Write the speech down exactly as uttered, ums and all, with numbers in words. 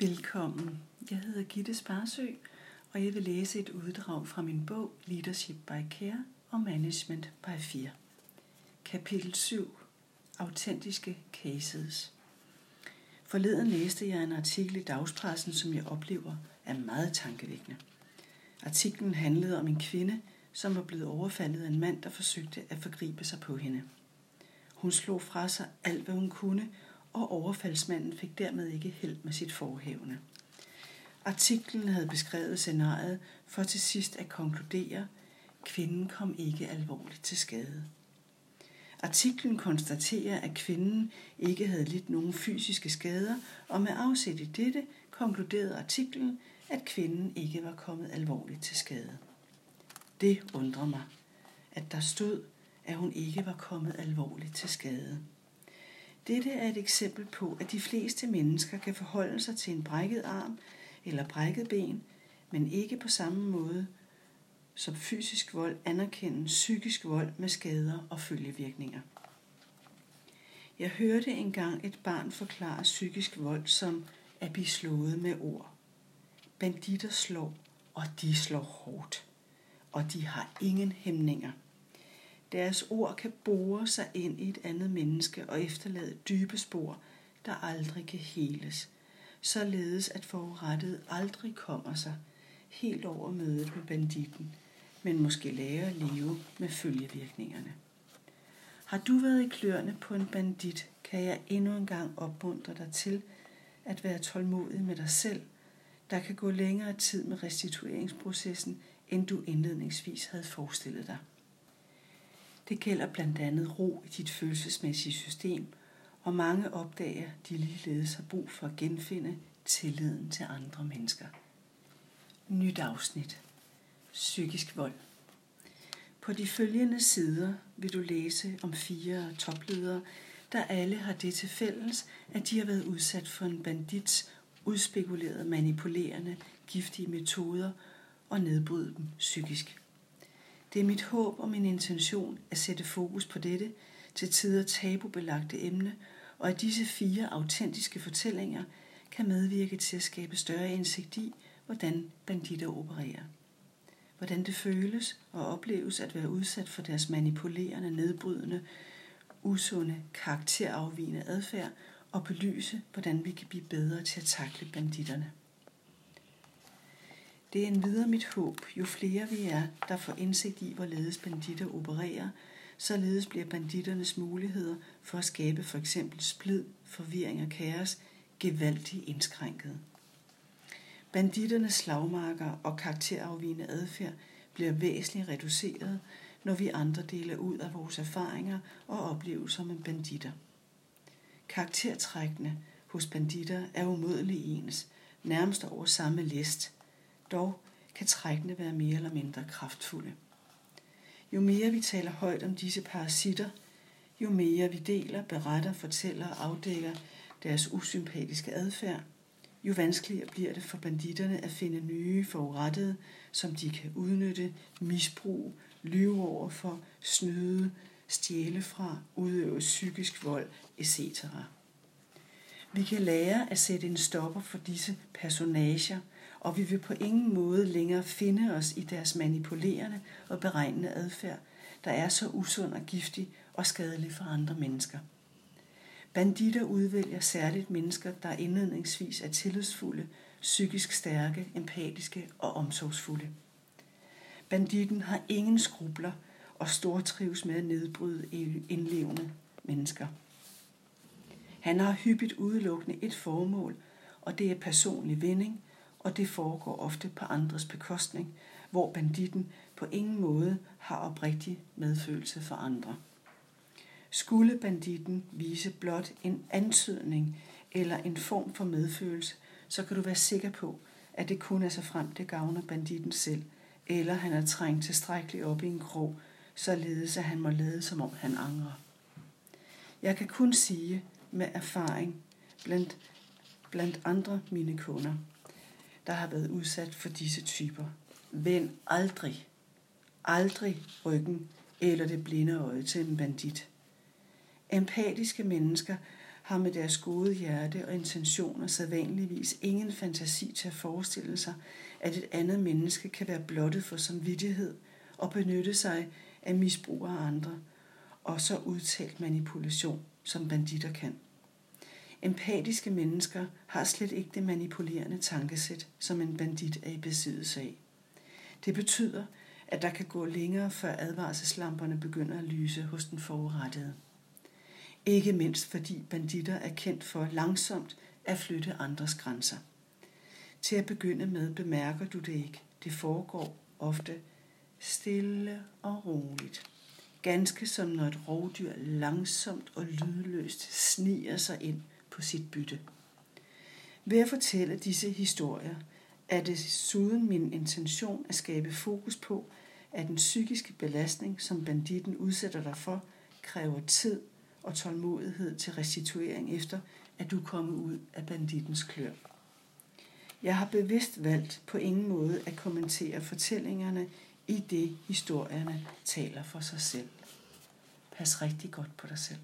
Velkommen. Jeg hedder Gitte Sparsø, og jeg vil læse et uddrag fra min bog Leadership by Care or Management by Fear. Kapitel syv. Autentiske cases. Forleden læste jeg en artikel i dagspressen, som jeg oplever er meget tankevækkende. Artiklen handlede om en kvinde, som var blevet overfaldet af en mand, der forsøgte at forgribe sig på hende. Hun slog fra sig alt, hvad hun kunne, og overfaldsmanden fik dermed ikke held med sit forehavende. Artiklen havde beskrevet scenariet for til sidst at konkludere, at kvinden kom ikke alvorligt til skade. Artiklen konstaterer, at kvinden ikke havde lidt nogen fysiske skader, og med afsæt i dette konkluderede artiklen, at kvinden ikke var kommet alvorligt til skade. Det undrer mig, at der stod, at hun ikke var kommet alvorligt til skade. Dette er et eksempel på, at de fleste mennesker kan forholde sig til en brækket arm eller brækket ben, men ikke på samme måde som fysisk vold anerkende psykisk vold med skader og følgevirkninger. Jeg hørte engang et barn forklare psykisk vold som at blive slået med ord. Banditter slår, og de slår hårdt, og de har ingen hæmninger. Deres ord kan bore sig ind i et andet menneske og efterlade dybe spor, der aldrig kan heles, således at forurettede aldrig kommer sig helt over mødet med banditten, men måske lærer at leve med følgevirkningerne. Har du været i kløerne på en bandit, kan jeg endnu en gang opmuntre dig til at være tålmodig med dig selv. Der kan gå længere tid med restitueringsprocessen, end du indledningsvis havde forestillet dig. Det gælder blandt andet ro i dit følelsesmæssige system, og mange opdager, de ligeledes har brug for at genfinde tilliden til andre mennesker. Nyt afsnit. Psykisk vold. På de følgende sider vil du læse om fire topledere, der alle har det til fælles, at de har været udsat for en bandits udspekulerede, manipulerende, giftige metoder og nedbryde dem psykisk. Det er mit håb og min intention at sætte fokus på dette til tider tabubelagte emne, og at disse fire autentiske fortællinger kan medvirke til at skabe større indsigt i, hvordan banditter opererer. Hvordan det føles og opleves at være udsat for deres manipulerende, nedbrydende, usunde, karakterafvigende adfærd, og belyse, hvordan vi kan blive bedre til at takle banditterne. Det er endvidere mit håb, jo flere vi er, der får indsigt i, hvorledes banditter opererer, således bliver banditternes muligheder for at skabe for eksempel splid, forvirring og kaos gevaldigt indskrænket. Banditternes slagmarker og karakterafvigende adfærd bliver væsentligt reduceret, når vi andre deler ud af vores erfaringer og oplevelser med banditter. Karaktertrækkene hos banditter er umådelig ens, nærmest over samme list. Dog kan trækkene være mere eller mindre kraftfulde. Jo mere vi taler højt om disse parasitter, jo mere vi deler, beretter, fortæller og afdækker deres usympatiske adfærd, jo vanskeligere bliver det for banditterne at finde nye forurettede, som de kan udnytte, misbruge, lyve over for, snyde, stjæle fra, udøve psykisk vold, et cetera. Vi kan lære at sætte en stopper for disse personager, og vi vil på ingen måde længere finde os i deres manipulerende og beregnende adfærd, der er så usund og giftig og skadelig for andre mennesker. Banditter udvælger særligt mennesker, der indledningsvis er tillidsfulde, psykisk stærke, empatiske og omsorgsfulde. Banditten har ingen skrupler og stortrives med at nedbryde indlevende mennesker. Han har hyppigt udelukkende et formål, og det er personlig vinding, og det foregår ofte på andres bekostning, hvor banditten på ingen måde har oprigtig medfølelse for andre. Skulle banditten vise blot en antydning eller en form for medfølelse, så kan du være sikker på, at det kun er så frem, det gavner banditten selv, eller han er trængt tilstrækkeligt op i en krog, således at han må lade, som om han angrer. Jeg kan kun sige med erfaring blandt, blandt andre mine kunder, der har været udsat for disse typer. Vend aldrig, aldrig ryggen eller det blinde øje til en bandit. Empatiske mennesker har med deres gode hjerte og intentioner sædvanligvis ingen fantasi til at forestille sig, at et andet menneske kan være blottet for samvittighed og benytte sig af misbrug af andre, og så udtalt manipulation, som banditter kan. Empatiske mennesker har slet ikke det manipulerende tankesæt, som en bandit er i besiddelse af. Det betyder, at der kan gå længere, før advarselslamperne begynder at lyse hos den forurettede. Ikke mindst fordi banditter er kendt for langsomt at flytte andres grænser. Til at begynde med bemærker du det ikke. Det foregår ofte stille og roligt. Ganske som når et rovdyr langsomt og lydløst sniger sig ind på sit bytte. Ved at fortælle disse historier er det desuden min intention at skabe fokus på, at den psykiske belastning, som banditten udsætter dig for, kræver tid og tålmodighed til restituering efter, at du er kommet ud af bandittens klør. Jeg har bevidst valgt på ingen måde at kommentere fortællingerne, i det historierne taler for sig selv. Pas rigtig godt på dig selv.